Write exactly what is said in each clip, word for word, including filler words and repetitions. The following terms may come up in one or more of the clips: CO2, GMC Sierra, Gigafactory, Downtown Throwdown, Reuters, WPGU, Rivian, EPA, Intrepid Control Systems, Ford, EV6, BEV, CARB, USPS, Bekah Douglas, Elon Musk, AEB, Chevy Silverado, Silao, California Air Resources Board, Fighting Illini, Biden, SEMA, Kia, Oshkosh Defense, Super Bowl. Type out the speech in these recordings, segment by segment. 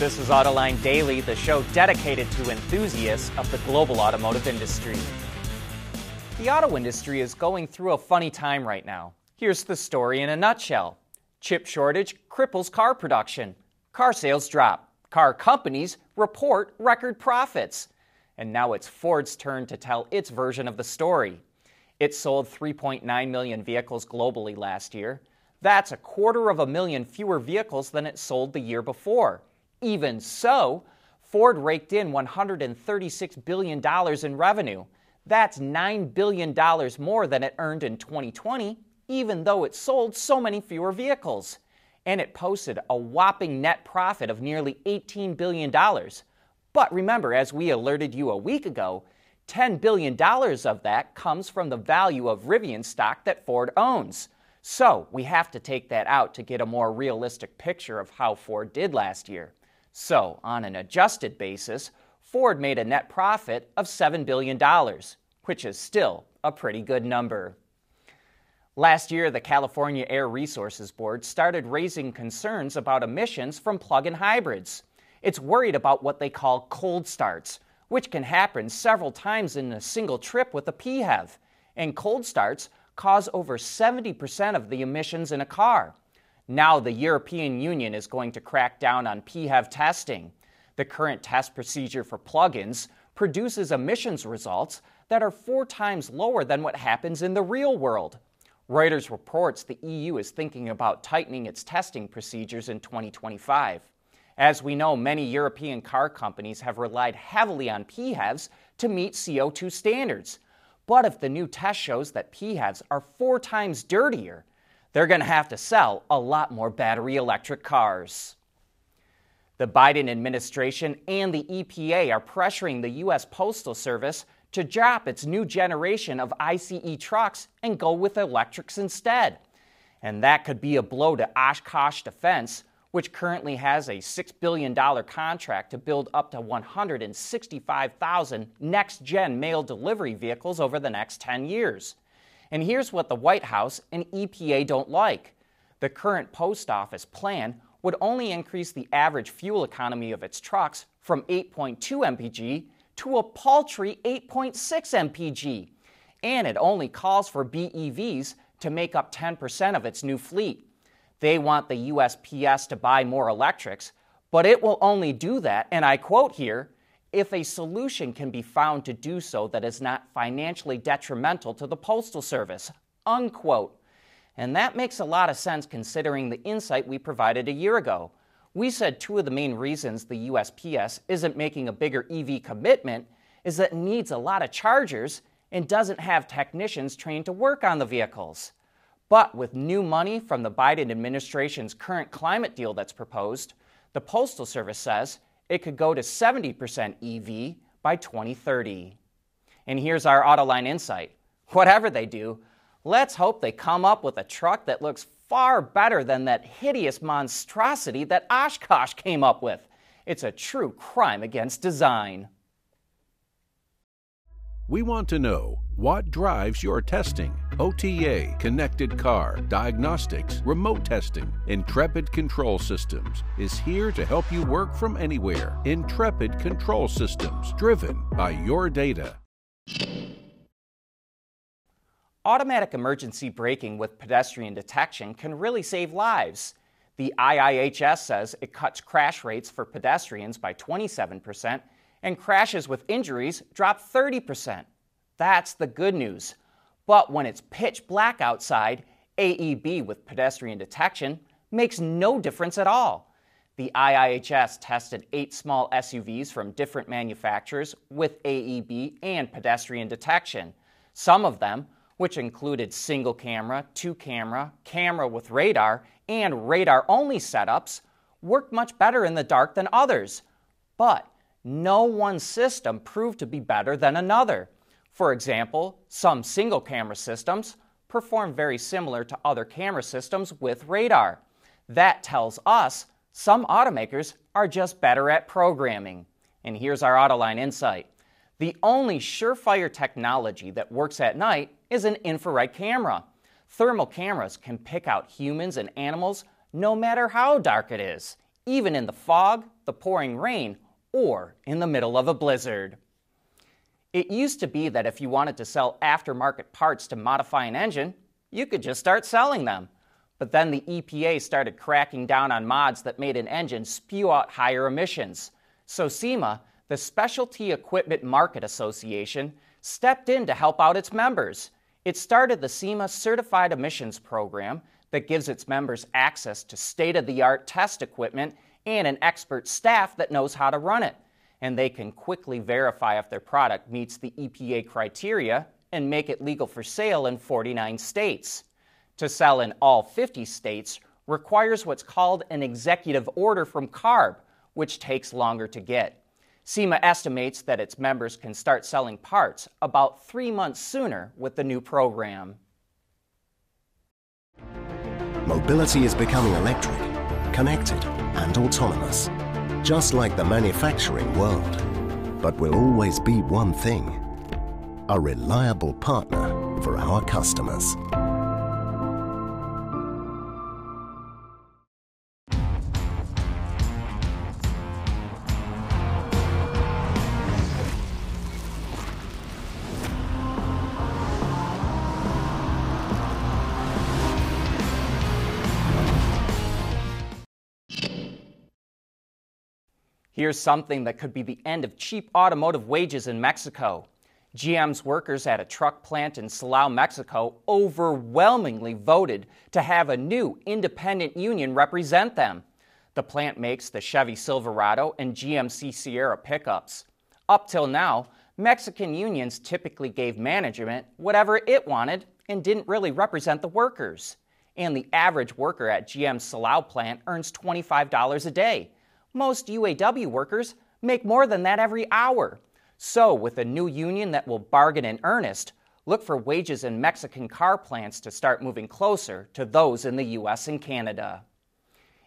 This is AutoLine Daily, the show dedicated to enthusiasts of the global automotive industry. The auto industry is going through a funny time right now. Here's the story in a nutshell. Chip shortage cripples car production. Car sales drop. Car companies report record profits. And now it's Ford's turn to tell its version of the story. It sold three point nine million vehicles globally last year. That's a quarter of a million fewer vehicles than it sold the year before. Even so, Ford raked in one hundred thirty-six billion dollars in revenue. That's nine billion dollars more than it earned in twenty twenty, even though it sold so many fewer vehicles. And it posted a whopping net profit of nearly eighteen billion dollars. But remember, as we alerted you a week ago, ten billion dollars of that comes from the value of Rivian stock that Ford owns. So we have to take that out to get a more realistic picture of how Ford did last year. So on an adjusted basis, Ford made a net profit of seven billion dollars, which is still a pretty good number. Last year, the California Air Resources Board started raising concerns about emissions from plug-in hybrids. It's worried about what they call cold starts, which can happen several times in a single trip with a P H E V. And cold starts cause over seventy percent of the emissions in a car. Now the European Union is going to crack down on P H E V testing. The current test procedure for plug-ins produces emissions results that are four times lower than what happens in the real world. Reuters reports the E U is thinking about tightening its testing procedures in twenty twenty-five. As we know, many European car companies have relied heavily on P H E Vs to meet C O two standards. But if the new test shows that P H E Vs are four times dirtier, they're going to have to sell a lot more battery electric cars. The Biden administration and the E P A are pressuring the U S Postal Service to drop its new generation of ICE trucks and go with electrics instead. And that could be a blow to Oshkosh Defense, which currently has a six billion dollars contract to build up to one hundred sixty-five thousand next-gen mail delivery vehicles over the next ten years. And here's what the White House and E P A don't like. The current post office plan would only increase the average fuel economy of its trucks from eight point two M P G to a paltry eight point six M P G. And it only calls for B E Vs to make up ten percent of its new fleet. They want the U S P S to buy more electrics, but it will only do that, and I quote here, if a solution can be found to do so that is not financially detrimental to the Postal Service, unquote. And that makes a lot of sense considering the insight we provided a year ago. We said two of the main reasons the U S P S isn't making a bigger E V commitment is that it needs a lot of chargers and doesn't have technicians trained to work on the vehicles. But with new money from the Biden administration's current climate deal that's proposed, the Postal Service says it could go to seventy percent E V by twenty thirty. And here's our AutoLine insight. Whatever they do, let's hope they come up with a truck that looks far better than that hideous monstrosity that Oshkosh came up with. It's a true crime against design. We want to know what drives your testing. O T A, connected car, diagnostics, remote testing. Intrepid Control Systems is here to help you work from anywhere. Intrepid Control Systems, driven by your data. Automatic emergency braking with pedestrian detection can really save lives. The I I H S says it cuts crash rates for pedestrians by twenty-seven percent and crashes with injuries drop thirty percent. That's the good news. But when it's pitch black outside, A E B with pedestrian detection makes no difference at all. The I I H S tested eight small S U Vs from different manufacturers with A E B and pedestrian detection. Some of them, which included single camera, two camera, camera with radar, and radar-only setups, worked much better in the dark than others. But no one system proved to be better than another. For example, some single-camera systems perform very similar to other camera systems with radar. That tells us some automakers are just better at programming. And here's our AutoLine insight. The only surefire technology that works at night is an infrared camera. Thermal cameras can pick out humans and animals no matter how dark it is, even in the fog, the pouring rain, or in the middle of a blizzard. It used to be that if you wanted to sell aftermarket parts to modify an engine, you could just start selling them. But then the E P A started cracking down on mods that made an engine spew out higher emissions. So SEMA, the Specialty Equipment Market Association, stepped in to help out its members. It started the SEMA Certified Emissions Program that gives its members access to state-of-the-art test equipment and an expert staff that knows how to run it. And they can quickly verify if their product meets the E P A criteria and make it legal for sale in forty-nine states. To sell in all fifty states requires what's called an executive order from CARB, which takes longer to get. SEMA estimates that its members can start selling parts about three months sooner with the new program. Mobility is becoming electric, connected, and autonomous, just like the manufacturing world. But we'll always be one thing: a reliable partner for our customers. Here's something that could be the end of cheap automotive wages in Mexico. G M's workers at a truck plant in Silao, Mexico, overwhelmingly voted to have a new independent union represent them. The plant makes the Chevy Silverado and G M C Sierra pickups. Up till now, Mexican unions typically gave management whatever it wanted and didn't really represent the workers. And the average worker at G M's Silao plant earns twenty-five dollars a day. Most U A W workers make more than that every hour. So, with a new union that will bargain in earnest, look for wages in Mexican car plants to start moving closer to those in the U S and Canada.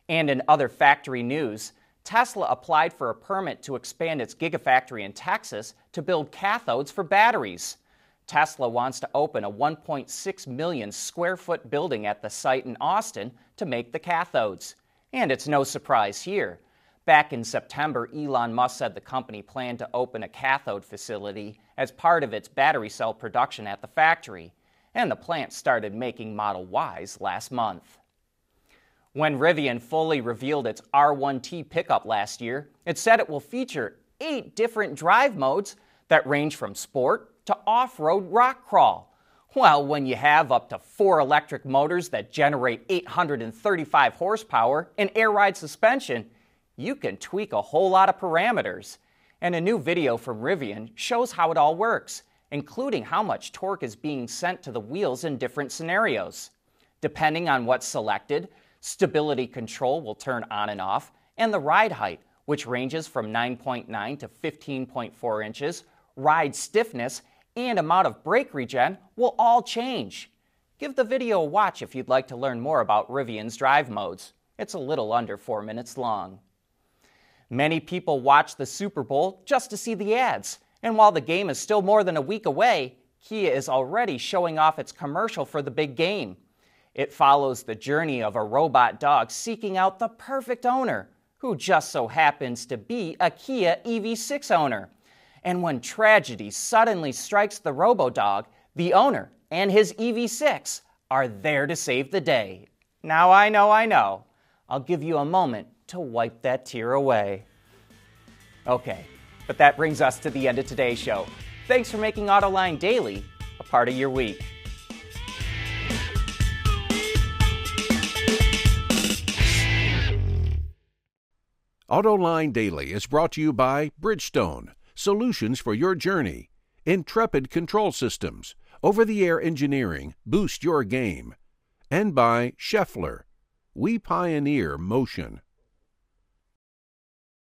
And in other factory news, Tesla applied for a permit to expand its Gigafactory in Texas to build cathodes for batteries. Tesla wants to open a one point six million square foot building at the site in Austin to make the cathodes. And it's no surprise here. Back in September, Elon Musk said the company planned to open a cathode facility as part of its battery cell production at the factory, and the plant started making Model Ys last month. When Rivian fully revealed its R one T pickup last year, it said it will feature eight different drive modes that range from sport to off-road rock crawl. Well, when you have up to four electric motors that generate eight hundred thirty-five horsepower and air ride suspension, you can tweak a whole lot of parameters. And a new video from Rivian shows how it all works, including how much torque is being sent to the wheels in different scenarios. Depending on what's selected, stability control will turn on and off, and the ride height, which ranges from nine point nine to fifteen point four inches, ride stiffness, and amount of brake regen will all change. Give the video a watch if you'd like to learn more about Rivian's drive modes. It's a little under four minutes long. Many people watch the Super Bowl just to see the ads, and while the game is still more than a week away, Kia is already showing off its commercial for the big game. It follows the journey of a robot dog seeking out the perfect owner, who just so happens to be a Kia E V six owner. And when tragedy suddenly strikes the robo-dog, the owner and his E V six are there to save the day. Now I know, I know. I'll give you a moment to wipe that tear away. Okay, but that brings us to the end of today's show. Thanks for making AutoLine Daily a part of your week. AutoLine Daily is brought to you by Bridgestone, solutions for your journey; Intrepid Control Systems, over-the-air engineering, boost your game; and by Schaeffler, we pioneer motion.